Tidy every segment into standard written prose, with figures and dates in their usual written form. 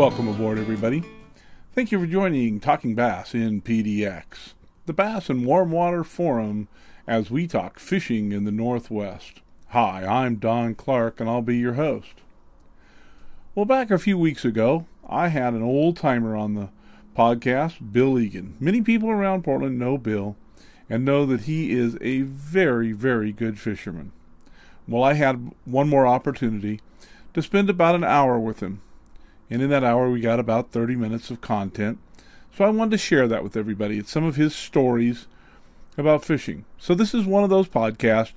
Welcome aboard, everybody. Thank you for joining Talking Bass in PDX, the Bass and Warm Water Forum, as we talk fishing in the Northwest. Hi, I'm Don Clark, and I'll be your host. Well, back a few weeks ago, I had an old-timer on the podcast, Bill Egan. Many people around Portland know Bill and know that he is a very, very good fisherman. Well, I had one more opportunity to spend about an hour with him. And in that hour, we got about 30 minutes of content. So I wanted to share that with everybody. It's some of his stories about fishing. So this is one of those podcasts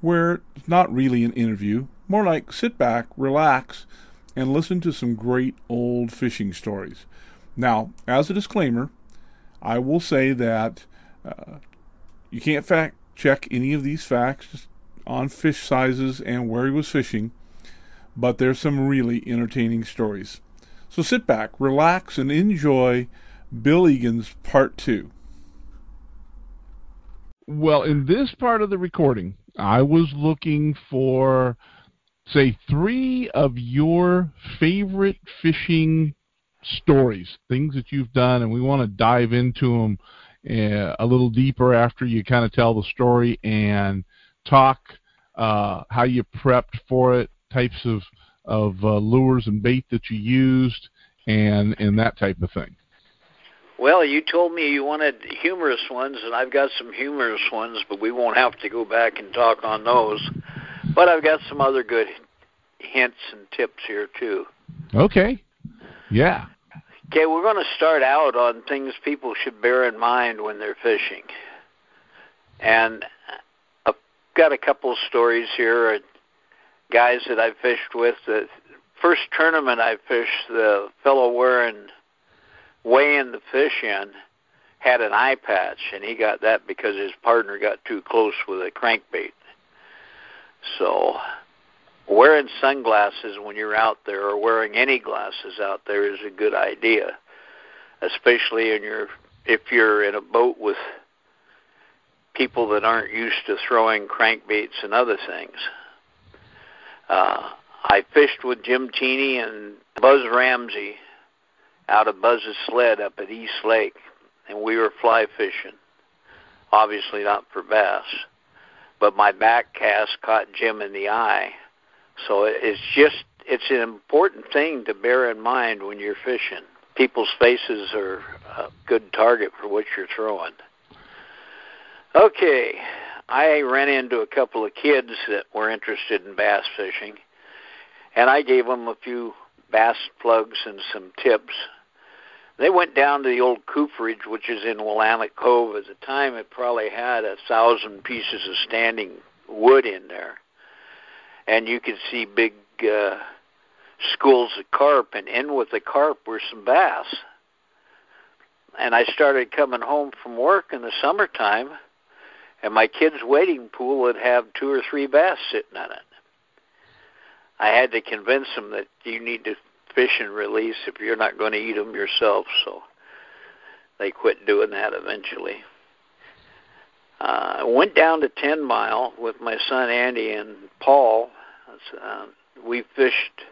where it's not really an interview, more like sit back, relax, and listen to some great old fishing stories. Now, as a disclaimer, I will say that you can't fact check any of these facts on fish sizes and where he was fishing, but there's some really entertaining stories. So sit back, relax, and enjoy Bill Egan's Part 2. Well, in this part of the recording, I was looking for, say, three of your favorite fishing stories, things that you've done, and we want to dive into them a little deeper after you kind of tell the story and talk how you prepped for it, types of lures and bait that you used, and that type of thing. Well, you told me you wanted humorous ones, and I've got some humorous ones, but we won't have to go back and talk on those. But I've got some other good hints and tips here, too. Okay. Yeah. Okay, we're going to start out on things people should bear in mind when they're fishing. And I've got a couple stories here. Guys that I fished with, the first tournament I fished, the fellow weighing the fish in had an eye patch, and he got that because his partner got too close with a crankbait. So wearing sunglasses when you're out there, or wearing any glasses out there, is a good idea, especially if you're in a boat with people that aren't used to throwing crankbaits and other things. I fished with Jim Teenie and Buzz Ramsey out of Buzz's sled up at East Lake, and we were fly fishing. Obviously not for bass, but my back cast caught Jim in the eye. So it's an important thing to bear in mind when you're fishing. People's faces are a good target for what you're throwing. Okay. I ran into a couple of kids that were interested in bass fishing, and I gave them a few bass plugs and some tips. They went down to the old Cooperage, which is in Willamette Cove. At the time, it probably had 1,000 pieces of standing wood in there, and you could see big schools of carp, and in with the carp were some bass. And I started coming home from work in the summertime, and my kids' wading pool would have 2 or 3 bass sitting in it. I had to convince them that you need to fish and release if you're not going to eat them yourself, so they quit doing that eventually. I went down to 10 Mile with my son Andy and Paul. We fished,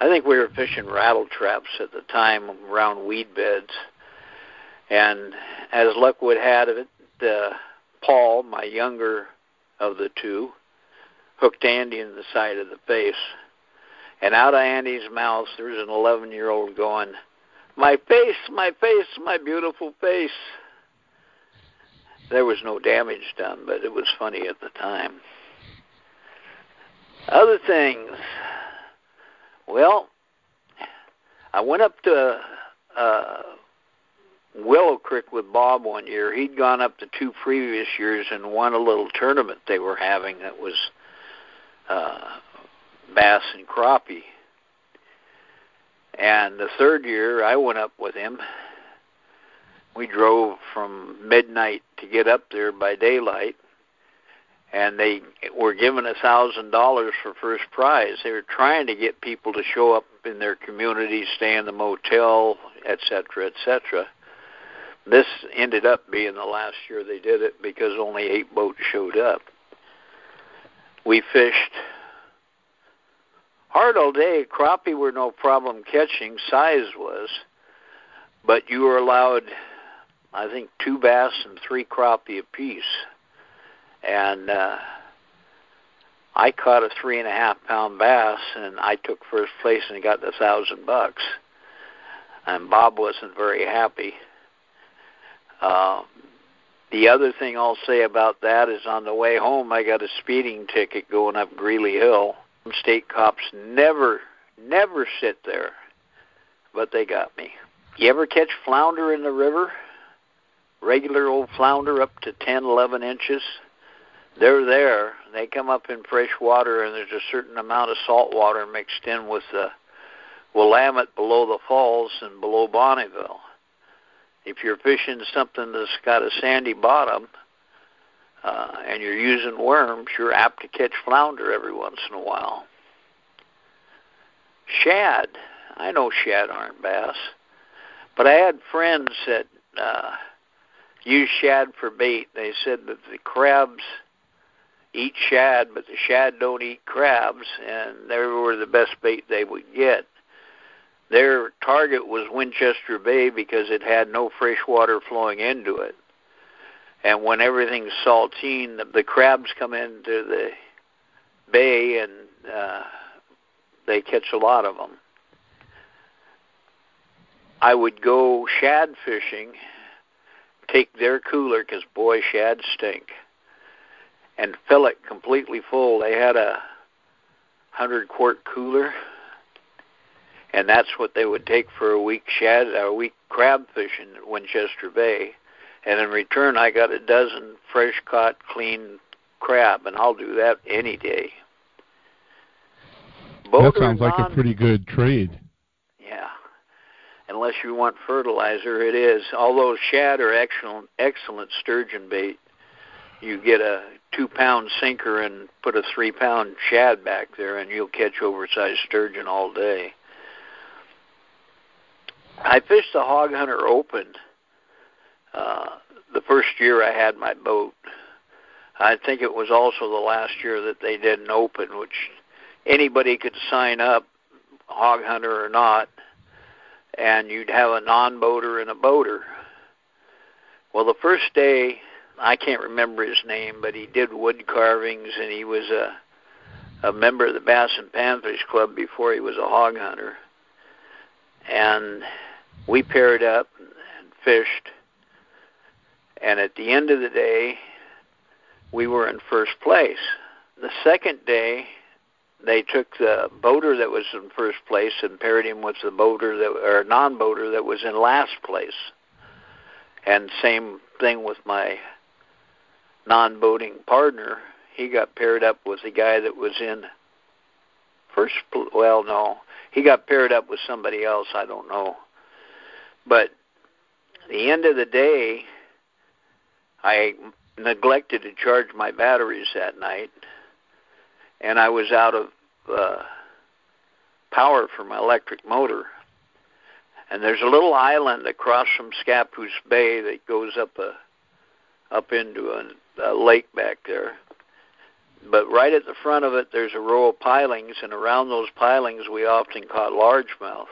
I think we were fishing rattle traps at the time around weed beds. And as luck would have it, Paul, my younger of the two, hooked Andy in the side of the face. And out of Andy's mouth, there's an 11-year-old going, my face, my beautiful face." There was no damage done, but it was funny at the time. Other things. Well, I went up to Willow Creek with Bob one year. He'd gone up the 2 previous years and won a little tournament they were having that was bass and crappie. And the 3rd year, I went up with him. We drove from midnight to get up there by daylight, and they were giving $1,000 for first prize. They were trying to get people to show up in their community, stay in the motel, etc., etc. This ended up being the last year they did it because only 8 boats showed up. We fished Hard all day, crappie were no problem catching, size was, but you were allowed, I think, 2 bass and 3 crappie apiece. And I caught a 3.5 pound bass, and I took first place and got the $1,000. And Bob wasn't very happy. The other thing I'll say about that is on the way home, I got a speeding ticket going up Greeley Hill. State cops never sit there, but they got me. You ever catch flounder in the river? Regular old flounder up to 10, 11 inches. They're there. They come up in fresh water, and there's a certain amount of salt water mixed in with the Willamette below the falls and below Bonneville. If you're fishing something that's got a sandy bottom and you're using worms, you're apt to catch flounder every once in a while. Shad. I know shad aren't bass, but I had friends that used shad for bait. They said that the crabs eat shad, but the shad don't eat crabs, and they were the best bait they would get. Their target was Winchester Bay because it had no fresh water flowing into it. And when everything's saltine, the crabs come into the bay, and they catch a lot of them. I would go shad fishing, take their cooler, because, boy, shad stink, and fill it completely full. They had a 100-quart cooler, and that's what they would take for a week crab fishing at Winchester Bay. And in return, I got a 12 fresh-caught, clean crab, and I'll do that any day. That sounds like a pretty good trade. Yeah. Unless you want fertilizer, it is. Although shad are excellent sturgeon bait. You get a 2-pound sinker and put a 3-pound shad back there, and you'll catch oversized sturgeon all day. I fished the Hog Hunter Open. The first year I had my boat. I think it was also the last year that they did an open, which anybody could sign up, hog hunter or not, and you'd have a non-boater and a boater. Well, the first day, I can't remember his name, but he did wood carvings, and he was a member of the Bass and Panfish Club before he was a hog hunter. And we paired up and fished. And at the end of the day, we were in first place. The second day, they took the boater that was in first place and paired him with the non-boater that was in last place. And same thing with my non-boating partner. He got paired up with the guy that was in first. He got paired up with somebody else. I don't know. But at the end of the day, I neglected to charge my batteries that night, and I was out of power for my electric motor. And there's a little island across from Scappoose Bay that goes up into a lake back there. But right at the front of it, there's a row of pilings, and around those pilings, we often caught largemouth.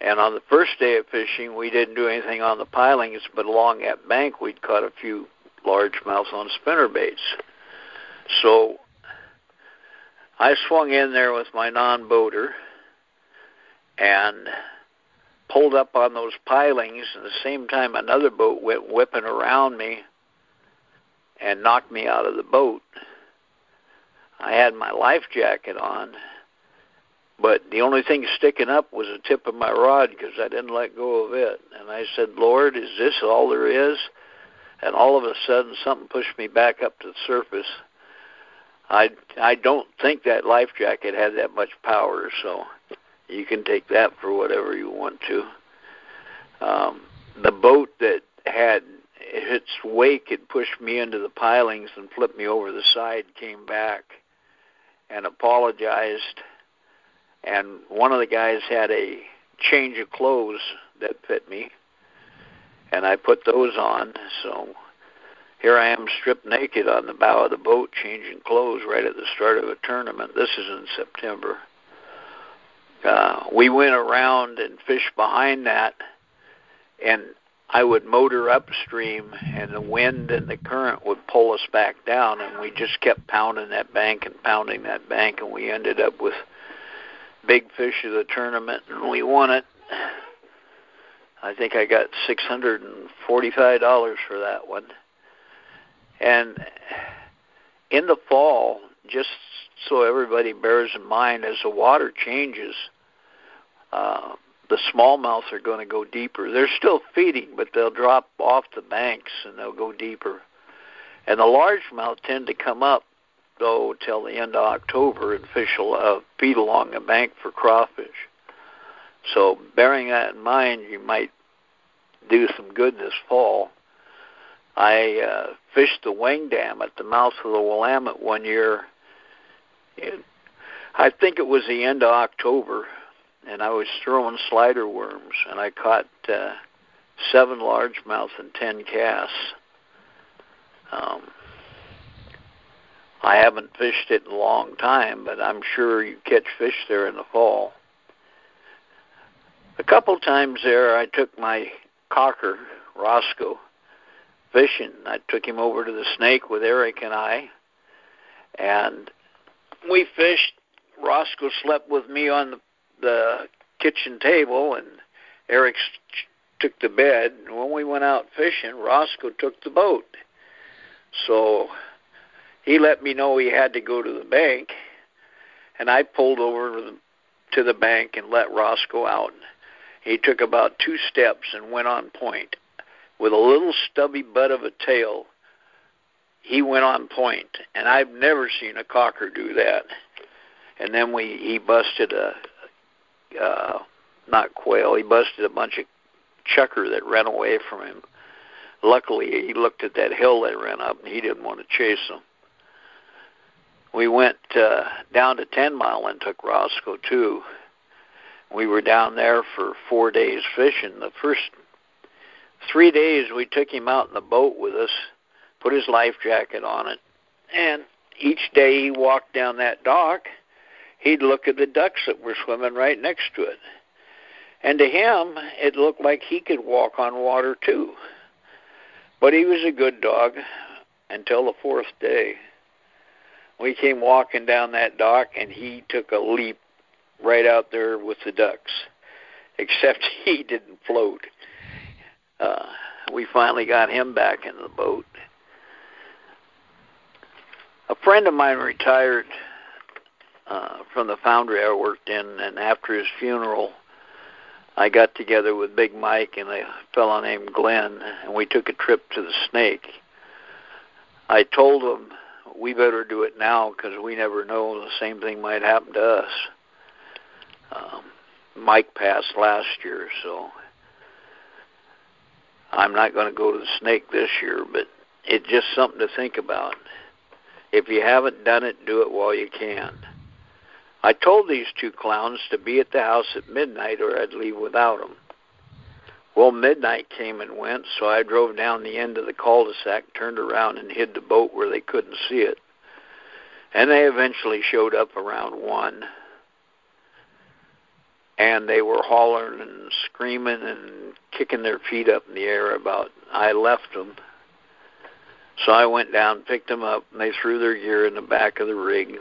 And on the first day of fishing, we didn't do anything on the pilings, but along that bank, we'd caught a few largemouth on spinnerbaits. So I swung in there with my non-boater and pulled up on those pilings, and at the same time, another boat went whipping around me and knocked me out of the boat. I had my life jacket on, but the only thing sticking up was the tip of my rod because I didn't let go of it. And I said, Lord, is this all there is? And all of a sudden, something pushed me back up to the surface. I don't think that life jacket had that much power, so you can take that for whatever you want to. The boat that had its wake had pushed me into the pilings and flipped me over the side, came back and apologized. And one of the guys had a change of clothes that fit me, and I put those on. So here I am stripped naked on the bow of the boat, changing clothes right at the start of a tournament. This is in September. we went around and fished behind that, and I would motor upstream, and the wind and the current would pull us back down, and we just kept pounding that bank, and we ended up with big fish of the tournament, and we won it. I think I got $645 for that one. And in the fall, just so everybody bears in mind, as the water changes, the smallmouths are going to go deeper. They're still feeding, but they'll drop off the banks and they'll go deeper. And the largemouth tend to come up, though, till the end of October and fish feed along the bank for crawfish. So bearing that in mind, you might do some good this fall. I fished the Wing Dam at the mouth of the Willamette one year. I think it was the end of October, and I was throwing slider worms, and I caught 7 largemouth and 10 casts. I haven't fished it in a long time, but I'm sure you catch fish there in the fall. A couple times there, I took my cocker, Roscoe, fishing. I took him over to the Snake with Eric and I, and we fished. Roscoe slept with me on the kitchen table, and Eric took the bed. And when we went out fishing, Roscoe took the boat. So he let me know he had to go to the bank, and I pulled over to the bank and let Roscoe out. He took about 2 steps and went on point. With a little stubby butt of a tail, he went on point, and I've never seen a cocker do that. And then he busted not quail, he busted a bunch of chukar that ran away from him. Luckily, he looked at that hill they ran up, and he didn't want to chase them. We went down to 10 Mile and took Roscoe, too. We were down there for 4 days fishing. The first 3 days, we took him out in the boat with us, put his life jacket on it, and each day he walked down that dock, he'd look at the ducks that were swimming right next to it. And to him, it looked like he could walk on water, too. But he was a good dog until the 4th day. We came walking down that dock, and he took a leap right out there with the ducks, except he didn't float. We finally got him back in the boat. A friend of mine retired from the foundry I worked in, and after his funeral, I got together with Big Mike and a fellow named Glenn, and we took a trip to the Snake. I told him we better do it now because we never know, the same thing might happen to us. Mike passed last year, so I'm not going to go to the Snake this year, but it's just something to think about. If you haven't done it, do it while you can. I told these 2 clowns to be at the house at midnight or I'd leave without them. Well, midnight came and went, so I drove down the end of the cul-de-sac, turned around, and hid the boat where they couldn't see it. And they eventually showed up around 1. And they were hollering and screaming and kicking their feet up in the air about I left them. So I went down, picked them up, and they threw their gear in the back of the rig.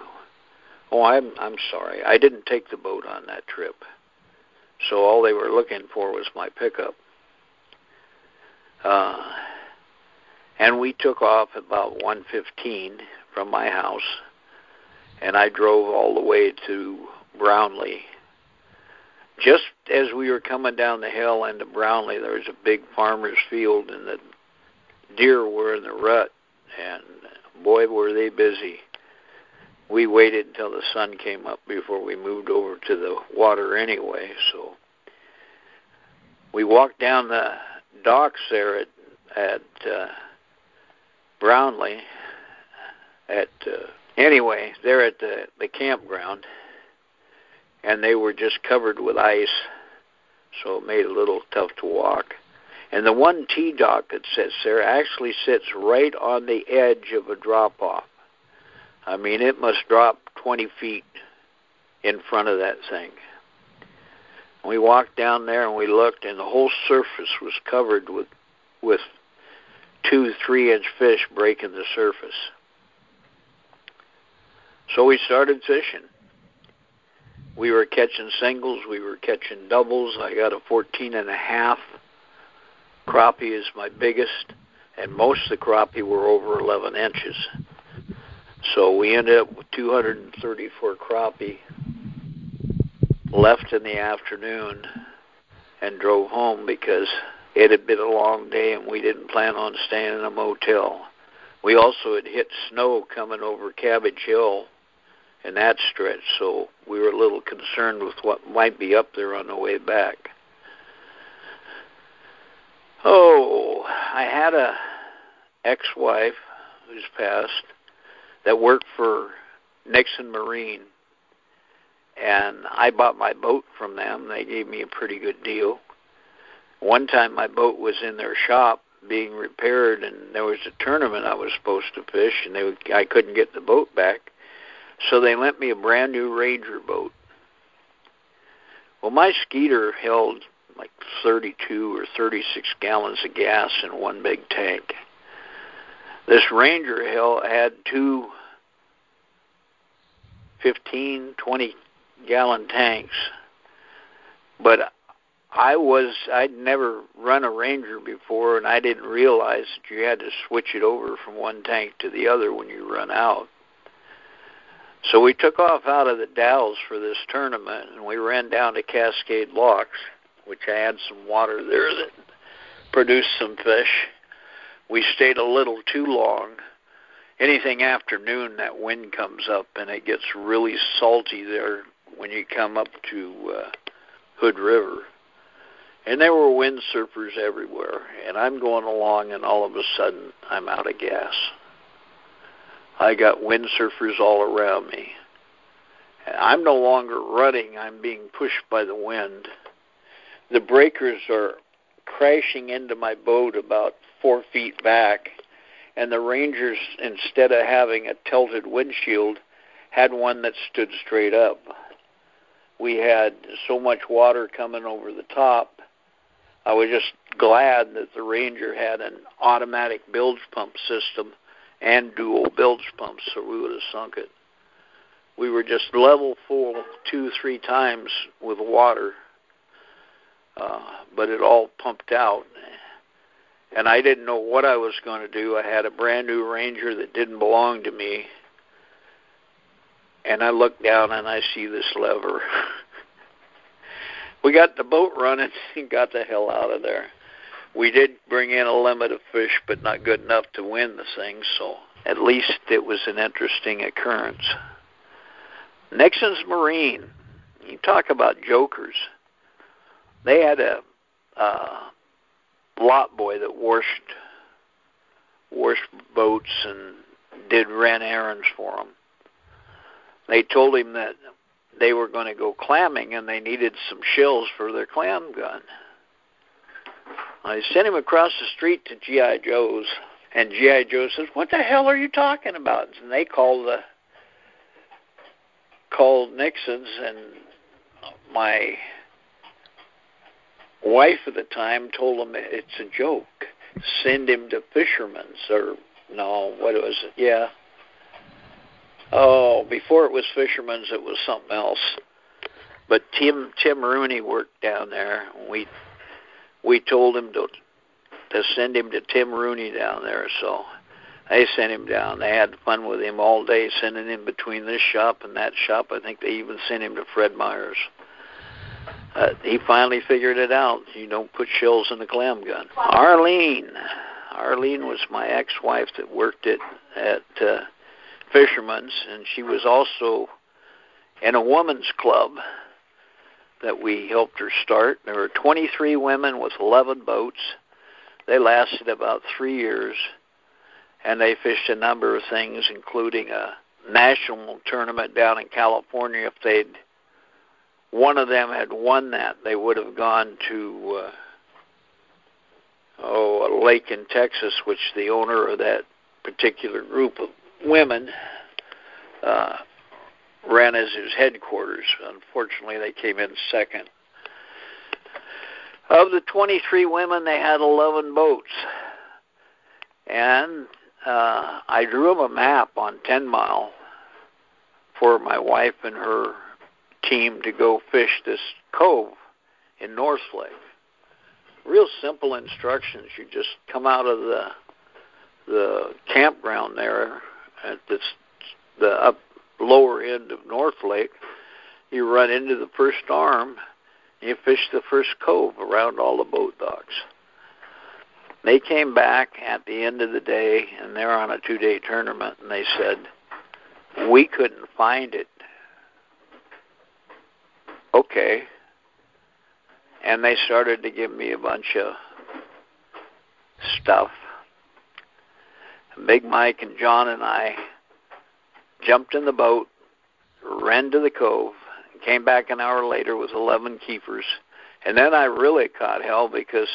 Oh, I'm sorry. I didn't take the boat on that trip. So all they were looking for was my pickup. And we took off about 1:15 from my house, and I drove all the way to Brownlee. Just as we were coming down the hill into Brownlee, there was a big farmer's field, and the deer were in the rut, and boy, were they busy. We waited until the sun came up before we moved over to the water anyway, so we walked down the docks there at Brownlee. Anyway, they're at the campground, and they were just covered with ice, so it made it a little tough to walk. And the one T-dock that sits there actually sits right on the edge of a drop-off. I mean, it must drop 20 feet in front of that thing. We walked down there and we looked, and the whole surface was covered with 2-3-inch fish breaking the surface. So we started fishing. We were catching singles, we were catching doubles. I got a 14.5. Crappie is my biggest, and most of the crappie were over 11 inches. So we ended up with 234 crappie, left in the afternoon, and drove home because it had been a long day and we didn't plan on staying in a motel. We also had hit snow coming over Cabbage Hill in that stretch, so we were a little concerned with what might be up there on the way back. Oh, I had a ex-wife who's passed that worked for Nixon Marine, and I bought my boat from them. They gave me a pretty good deal. One time my boat was in their shop being repaired, and there was a tournament I was supposed to fish, and I couldn't get the boat back, so they lent me a brand new Ranger boat. Well, my Skeeter held like 32 or 36 gallons of gas in one big tank. This Ranger Hill had two 15, 20-gallon tanks, but I'd never run a Ranger before, and I didn't realize that you had to switch it over from one tank to the other when you run out. So we took off out of the Dalles for this tournament, and we ran down to Cascade Locks, which I had some water there that produced some fish. We stayed a little too long. Anything after noon, that wind comes up, and it gets really salty there when you come up to Hood River. And there were windsurfers everywhere, and I'm going along, and all of a sudden, I'm out of gas. I got windsurfers all around me. And I'm no longer running. I'm being pushed by the wind. The breakers are crashing into my boat about 4 feet back, and the Rangers, instead of having a tilted windshield, had one that stood straight up. We had so much water coming over the top, I was just glad that the Ranger had an automatic bilge pump system and dual bilge pumps, so we would have sunk it. We were just level full 2-3 times with water, but it all pumped out. And I didn't know what I was going to do. I had a brand new Ranger that didn't belong to me. And I look down and I see this lever. We got the boat running and got the hell out of there. We did bring in a limit of fish, but not good enough to win the thing, so at least it was an interesting occurrence. Nixon's Marine. You talk about jokers. They had a lot boy that washed boats and did ran errands for him. They told him that they were going to go clamming and they needed some shells for their clam gun. I sent him across the street to G.I. Joe's, and G.I. Joe says, "What the hell are you talking about?" And they called Nixon's, and my wife at the time told him it's a joke. Send him to Fisherman's, or no, what was it? Yeah. Oh, before it was Fisherman's, it was something else. But Tim Rooney worked down there. We told him to send him to Tim Rooney down there, so they sent him down. They had fun with him all day, sending him between this shop and that shop. I think they even sent him to Fred Meyer's. He finally figured it out. You don't put shells in the clam gun. Arlene. Arlene was my ex-wife that worked at Fisherman's, and she was also in a woman's club that we helped her start. There were 23 women with 11 boats. They lasted about 3 years, and they fished a number of things, including a national tournament down in California. If they'd one of them had won that, they would have gone to a lake in Texas, which the owner of that particular group of women ran as his headquarters. Unfortunately, they came in second. Of the 23 women, they had 11 boats. And I drew them a map on 10 Mile for my wife and her team to go fish this cove in North Lake. Real simple instructions. You just come out of the campground there at the up lower end of North Lake. You run into the first arm, and you fish the first cove around all the boat docks. They came back at the end of the day, and they're on a 2-day tournament, and they said, we couldn't find it. Okay. And they started to give me a bunch of stuff. And Big Mike and John and I jumped in the boat, ran to the cove, and came back an hour later with 11 keepers. And then I really caught hell because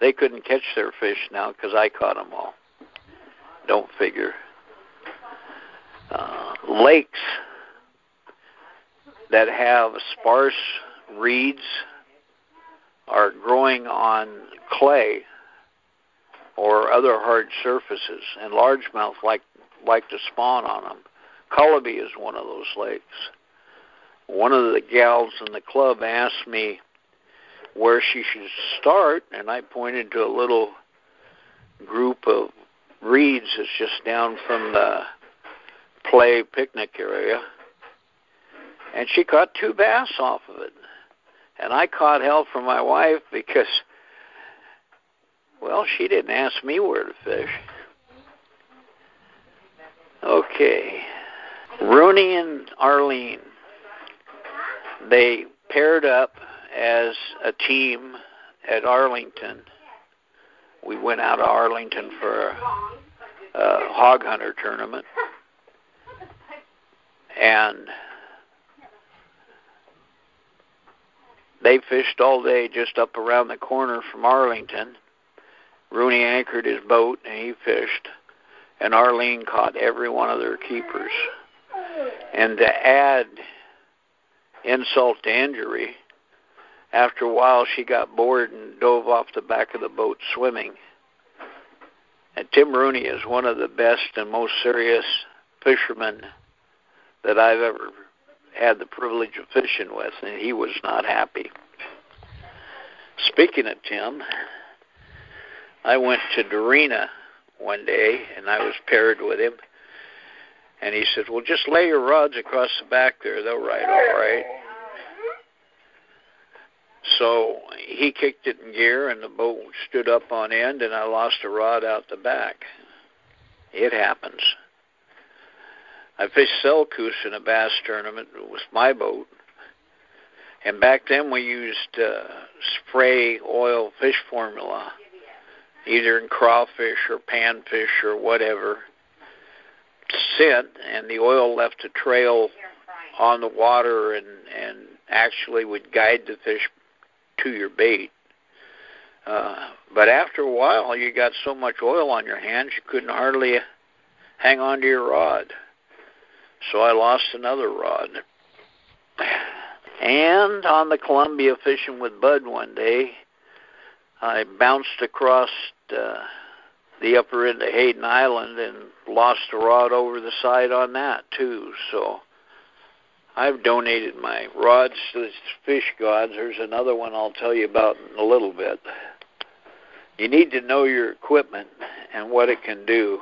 they couldn't catch their fish now because I caught them all. Don't figure. Lakes that have sparse reeds are growing on clay or other hard surfaces, and largemouth like to spawn on them. Columbia is one of those lakes. One of the gals in the club asked me where she should start, and I pointed to a little group of reeds that's just down from the play picnic area, and she caught 2 bass off of it. And I caught hell from my wife because, well, she didn't ask me where to fish. Okay. Rooney and Arlene, they paired up as a team at Arlington. We went out to Arlington for a Hog Hunter tournament. And they fished all day just up around the corner from Arlington. Rooney anchored his boat, and he fished. And Arlene caught every one of their keepers. And to add insult to injury, after a while she got bored and dove off the back of the boat swimming. And Tim Rooney is one of the best and most serious fishermen that I've ever had the privilege of fishing with, and he was not happy. Speaking of Tim, I went to Dorena one day, and I was paired with him, and he said, well, just lay your rods across the back there. They'll ride all right. So he kicked it in gear, and the boat stood up on end, and I lost a rod out the back. It happens. I fished Selkoos in a bass tournament with my boat. And back then we used spray oil fish formula, either in crawfish or panfish or whatever, scent, and the oil left a trail on the water and actually would guide the fish to your bait. But after a while, you got so much oil on your hands, you couldn't hardly hang on to your rod. So I lost another rod. And on the Columbia fishing with Bud one day, I bounced across the upper end of Hayden Island and lost a rod over the side on that, too. So I've donated my rods to the fish gods. There's another one I'll tell you about in a little bit. You need to know your equipment and what it can do.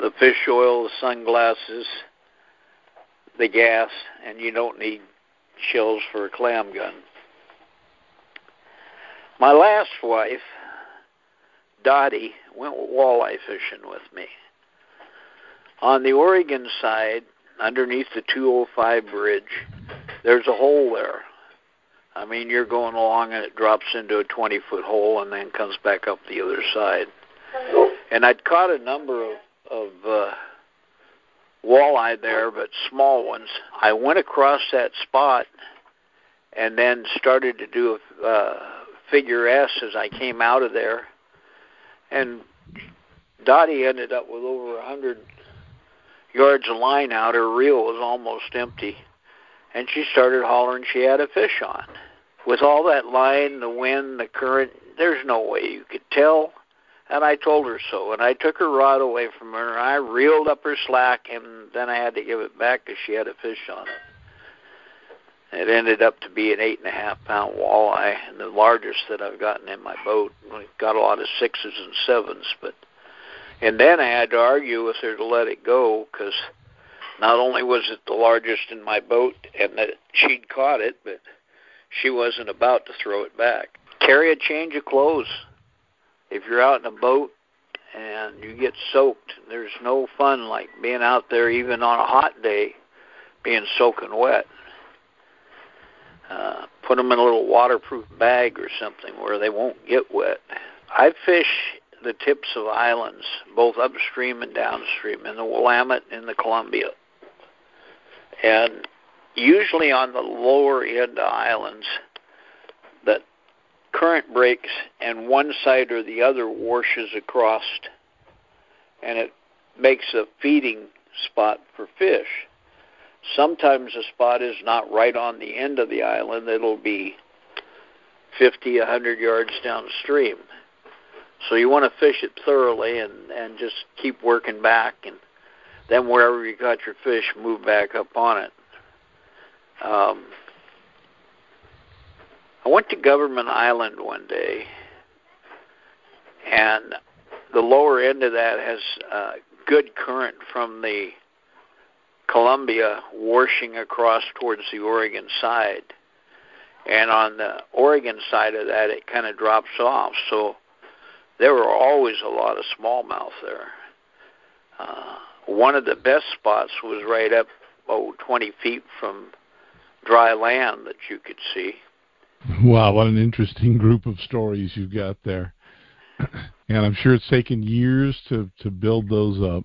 The fish oil, the sunglasses, the gas, and you don't need shells for a clam gun. My last wife, Dottie, went walleye fishing with me. On the Oregon side, underneath the 205 bridge, there's a hole there. I mean, you're going along and it drops into a 20-foot hole and then comes back up the other side. And I'd caught a number of walleye there, but small ones. I went across that spot and then started to do a figure S as I came out of there. And Dottie ended up with over 100 yards of line out. Her reel was almost empty. And she started hollering she had a fish on. with all that line, the wind, the current, there's no way you could tell. And I told her so, and I took her rod away from her, and I reeled up her slack, and then I had to give it back because she had a fish on it. It ended up to be an 8.5-pound walleye, and the largest that I've gotten in my boat. We got a lot of 6s and 7s, but and then I had to argue with her to let it go, because not only was it the largest in my boat and that she'd caught it, but she wasn't about to throw it back. Carry a change of clothes. If you're out in a boat and you get soaked, there's no fun like being out there, even on a hot day, being soaking wet. Put them in a little waterproof bag or something where they won't get wet. I fish the tips of islands, both upstream and downstream, in the Willamette and the Columbia. And usually on the lower end of islands, that current breaks and one side or the other washes across, and it makes a feeding spot for fish. Sometimes the spot is not right on the end of the island. It'll be 50, 100 yards downstream. So you want to fish it thoroughly and just keep working back, and then wherever you got your fish, move back up on it. I went to Government Island one day, and the lower end of that has good current from the Columbia washing across towards the Oregon side. And on the Oregon side of that, it kind of drops off. So there were always a lot of smallmouth there. One of the best spots was right up, 20 feet from dry land that you could see. Wow, what an interesting group of stories you've got there. And I'm sure it's taken years to build those up.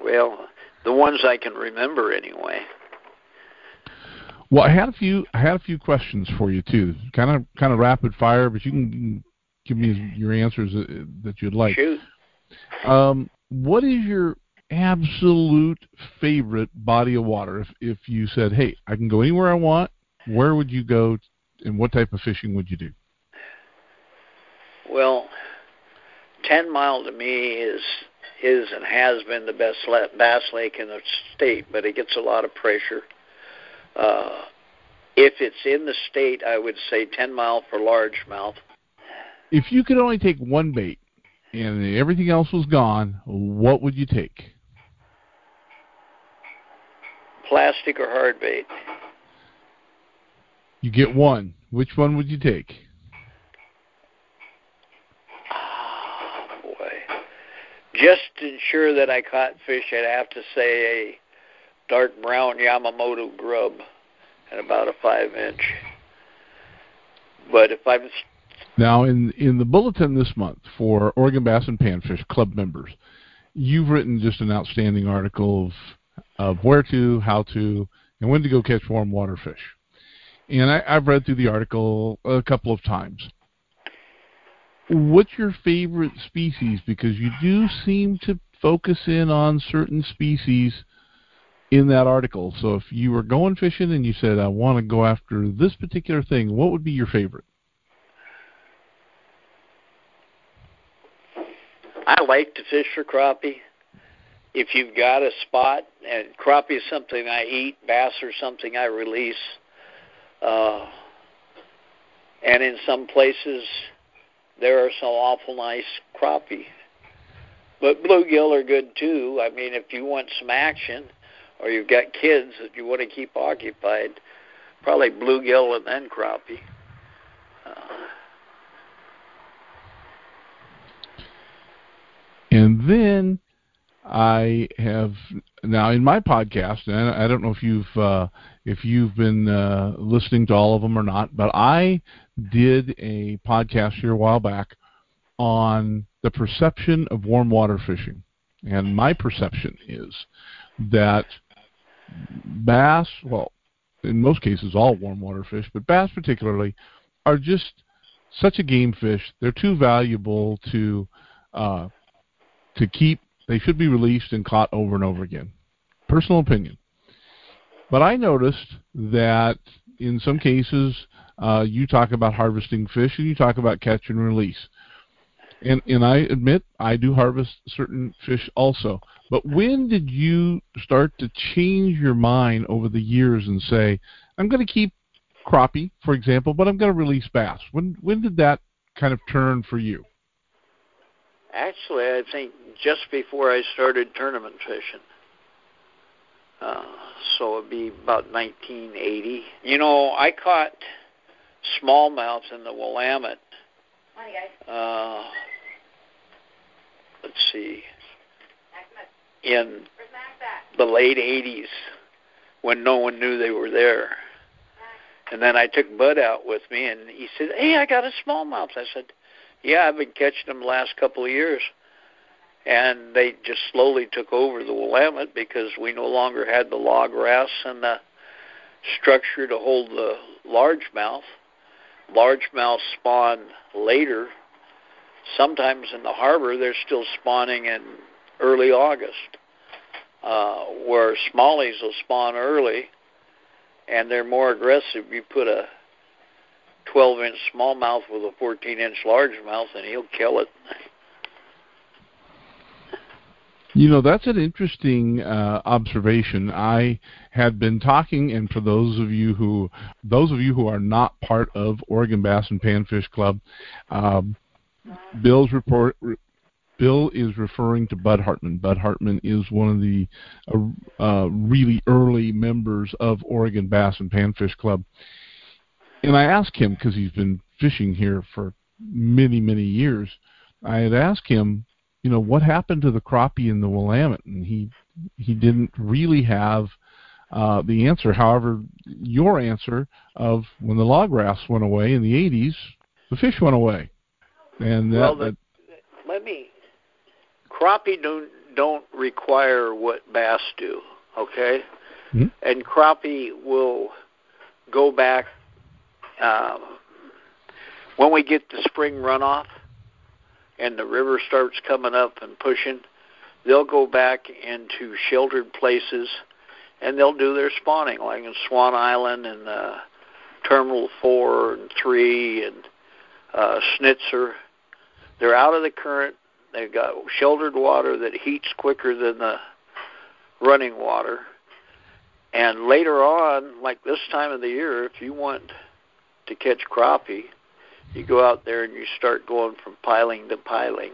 Well, the ones I can remember, anyway. Well, I had a few questions for you too, kind of rapid fire, but you can give me your answers that you'd like. Shoot. What is your absolute favorite body of water? If you said, "Hey, I can go anywhere I want," where would you go, and what type of fishing would you do? Well, 10 Mile to me is and has been the best bass lake in the state, but it gets a lot of pressure. If it's in the state, I would say 10 Mile for largemouth. If you could only take one bait and everything else was gone, what would you take? Plastic or hard bait? You get one. Which one would you take? Just to ensure that I caught fish, I'd have to say a dark brown Yamamoto grub at about a 5-inch. But if I'm... Now, in the bulletin this month for Oregon Bass and Panfish Club members, you've written just an outstanding article of where to, how to, and when to go catch warm water fish. And I've read through the article a couple of times. What's your favorite species? Because you do seem to focus in on certain species in that article. So if you were going fishing and you said, I want to go after this particular thing, what would be your favorite? I like to fish for crappie. If you've got a spot, and crappie is something I eat, bass are something I release. And in some places... there are some awful nice crappie. But bluegill are good, too. I mean, if you want some action or you've got kids that you want to keep occupied, probably bluegill and then crappie. And then I have, now in my podcast, and I don't know if you've been listening to all of them or not, but I did a podcast here a while back on the perception of warm water fishing. And my perception is that bass, well, in most cases all warm water fish, but bass particularly, are just such a game fish. They're too valuable to keep. They should be released and caught over and over again. Personal opinion. But I noticed that in some cases You talk about harvesting fish, and you talk about catch and release. And I admit I do harvest certain fish also. But when did you start to change your mind over the years and say, I'm going to keep crappie, for example, but I'm going to release bass? When did that kind of turn for you? Actually, I think just before I started tournament fishing. So it'd be about 1980. You know, I caught smallmouths in the Willamette. Let's see. In the late 80s, when no one knew they were there. And then I took Bud out with me, and he said, hey, I got a smallmouth. I said, yeah, I've been catching them the last couple of years. And they just slowly took over the Willamette because we no longer had the log rafts and the structure to hold the largemouth. Largemouth spawn later. Sometimes in the harbor, they're still spawning in early August, where smallies will spawn early, and they're more aggressive. You put a 12-inch smallmouth with a 14-inch largemouth, and he'll kill it. You know, that's an interesting observation. I had been talking, and for those of you who are not part of Oregon Bass and Panfish Club, Bill is referring to Bud Hartman. Bud Hartman is one of the really early members of Oregon Bass and Panfish Club. And I asked him, because he's been fishing here for many, many years, I had asked him, you know, what happened to the crappie in the Willamette? And he didn't really have the answer. However, your answer of when the log rafts went away in the 80s, the fish went away. And that, well, crappie don't require what bass do, okay? Mm-hmm. And crappie will go back when we get the spring runoff and the river starts coming up and pushing, they'll go back into sheltered places and they'll do their spawning, like in Swan Island and Terminal 4 and 3 and Schnitzer. They're out of the current. They've got sheltered water that heats quicker than the running water. And later on, like this time of the year, if you want to catch crappie, you go out there and you start going from piling to piling.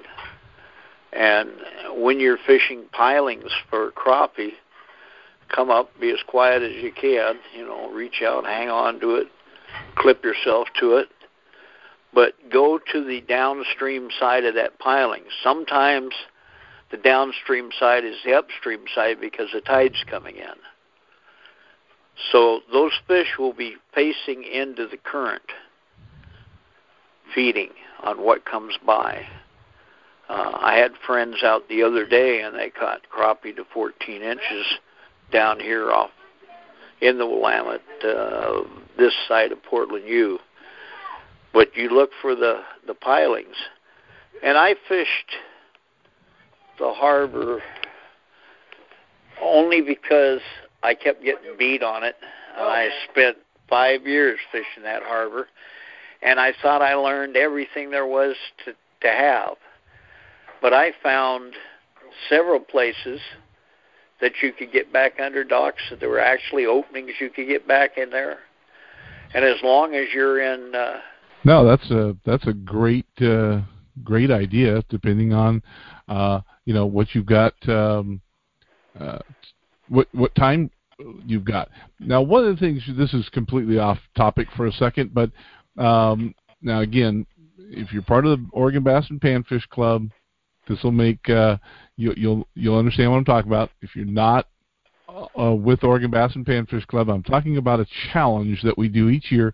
And when you're fishing pilings for crappie, come up, be as quiet as you can, you know, reach out, hang on to it, clip yourself to it. But go to the downstream side of that piling. Sometimes the downstream side is the upstream side because the tide's coming in. So those fish will be facing into the current, feeding on what comes by. I had friends out the other day, and they caught crappie to 14 inches down here off in the Willamette, this side of Portland U. But you look for the pilings. And I fished the harbor only because I kept getting beat on it. And I spent 5 years fishing that harbor. And I thought I learned everything there was to have. But I found several places that you could get back under docks, that there were actually openings you could get back in there. And as long as you're in... No, that's a great great idea. Depending on you know what you've got, what time you've got. Now, one of the things, this is completely off topic for a second, but now again, if you're part of the Oregon Bass and Panfish Club, this will make you'll understand what I'm talking about. If you're not with Oregon Bass and Panfish Club, I'm talking about a challenge that we do each year,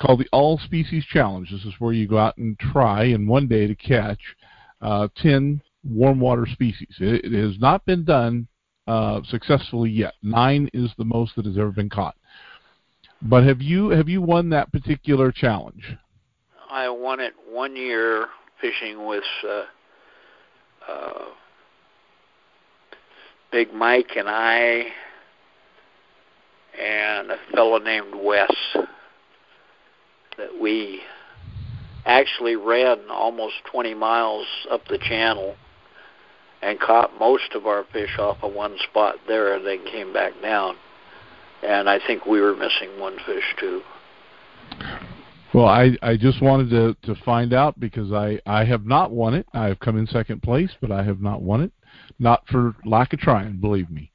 called the All Species Challenge. This is where you go out and try in one day to catch 10 warm water species. It has not been done successfully yet. 9 is the most that has ever been caught. But have you won that particular challenge? I won it one year fishing with Big Mike and I and a fellow named Wes. that we actually ran almost 20 miles up the channel and caught most of our fish off of one spot there and then came back down. And I think we were missing one fish too. Well, I just wanted to find out because I have not won it. I have come in second place, but I have not won it. Not for lack of trying, believe me.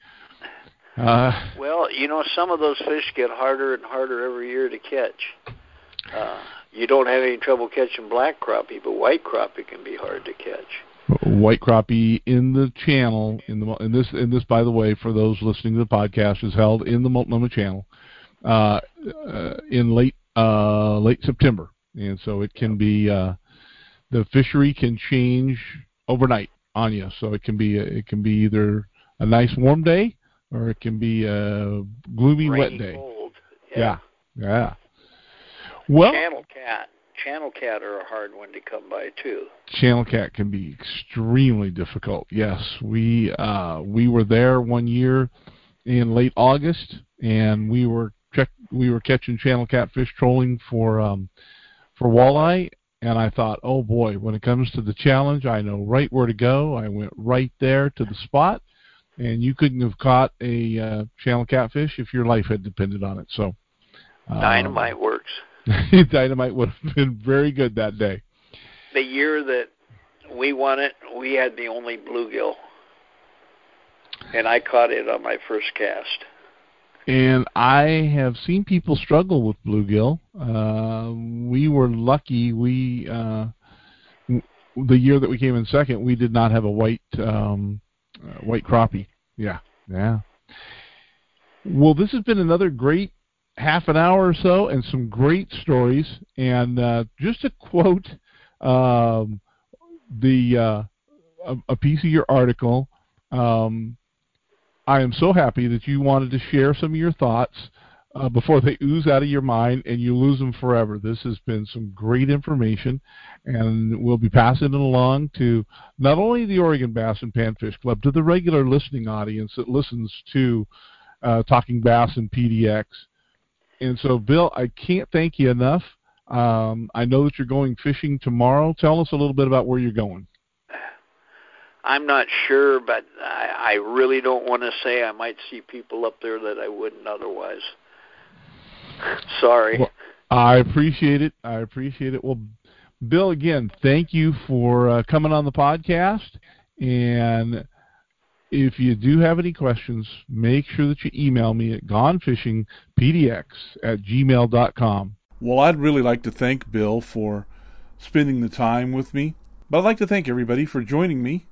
Well, you know, some of those fish get harder and harder every year to catch. You don't have any trouble catching black crappie, but white crappie can be hard to catch. White crappie in the channel, in this, by the way, for those listening to the podcast, is held in the Multnomah Channel in late September, and so it can be the fishery can change overnight on you. So it can be either a nice warm day or it can be a gloomy rainy, wet day. Cold. Yeah. Well, channel cat are a hard one to come by too. Channel cat can be extremely difficult. Yes, we were there one year in late August, and we were catching channel catfish trolling for walleye, and I thought, oh boy, when it comes to the challenge, I know right where to go. I went right there to the spot, and you couldn't have caught a channel catfish if your life had depended on it. So dynamite works. Dynamite would have been very good that day. The year that we won it, we had the only bluegill, and I caught it on my first cast. And I have seen people struggle with bluegill. We were lucky. The year that we came in second, we did not have a white crappie. Yeah. Well, this has been another great half an hour or so, and some great stories. And just to quote a piece of your article. I am so happy that you wanted to share some of your thoughts before they ooze out of your mind and you lose them forever. This has been some great information, and we'll be passing it along to not only the Oregon Bass and Panfish Club, to the regular listening audience that listens to Talking Bass and PDX. And so, Bill, I can't thank you enough. I know that you're going fishing tomorrow. Tell us a little bit about where you're going. I'm not sure, but I really don't want to say. I might see people up there that I wouldn't otherwise. Sorry. Well, I appreciate it. Well, Bill, again, thank you for coming on the podcast. And if you do have any questions, make sure that you email me at gonefishingpdx@gmail.com. Well, I'd really like to thank Bill for spending the time with me. But I'd like to thank everybody for joining me.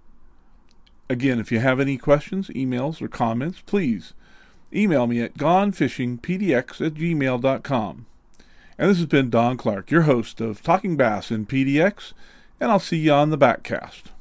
Again, if you have any questions, emails, or comments, please email me at gonefishingpdx@gmail.com. And this has been Don Clark, your host of Talking Bass in PDX, and I'll see you on the backcast.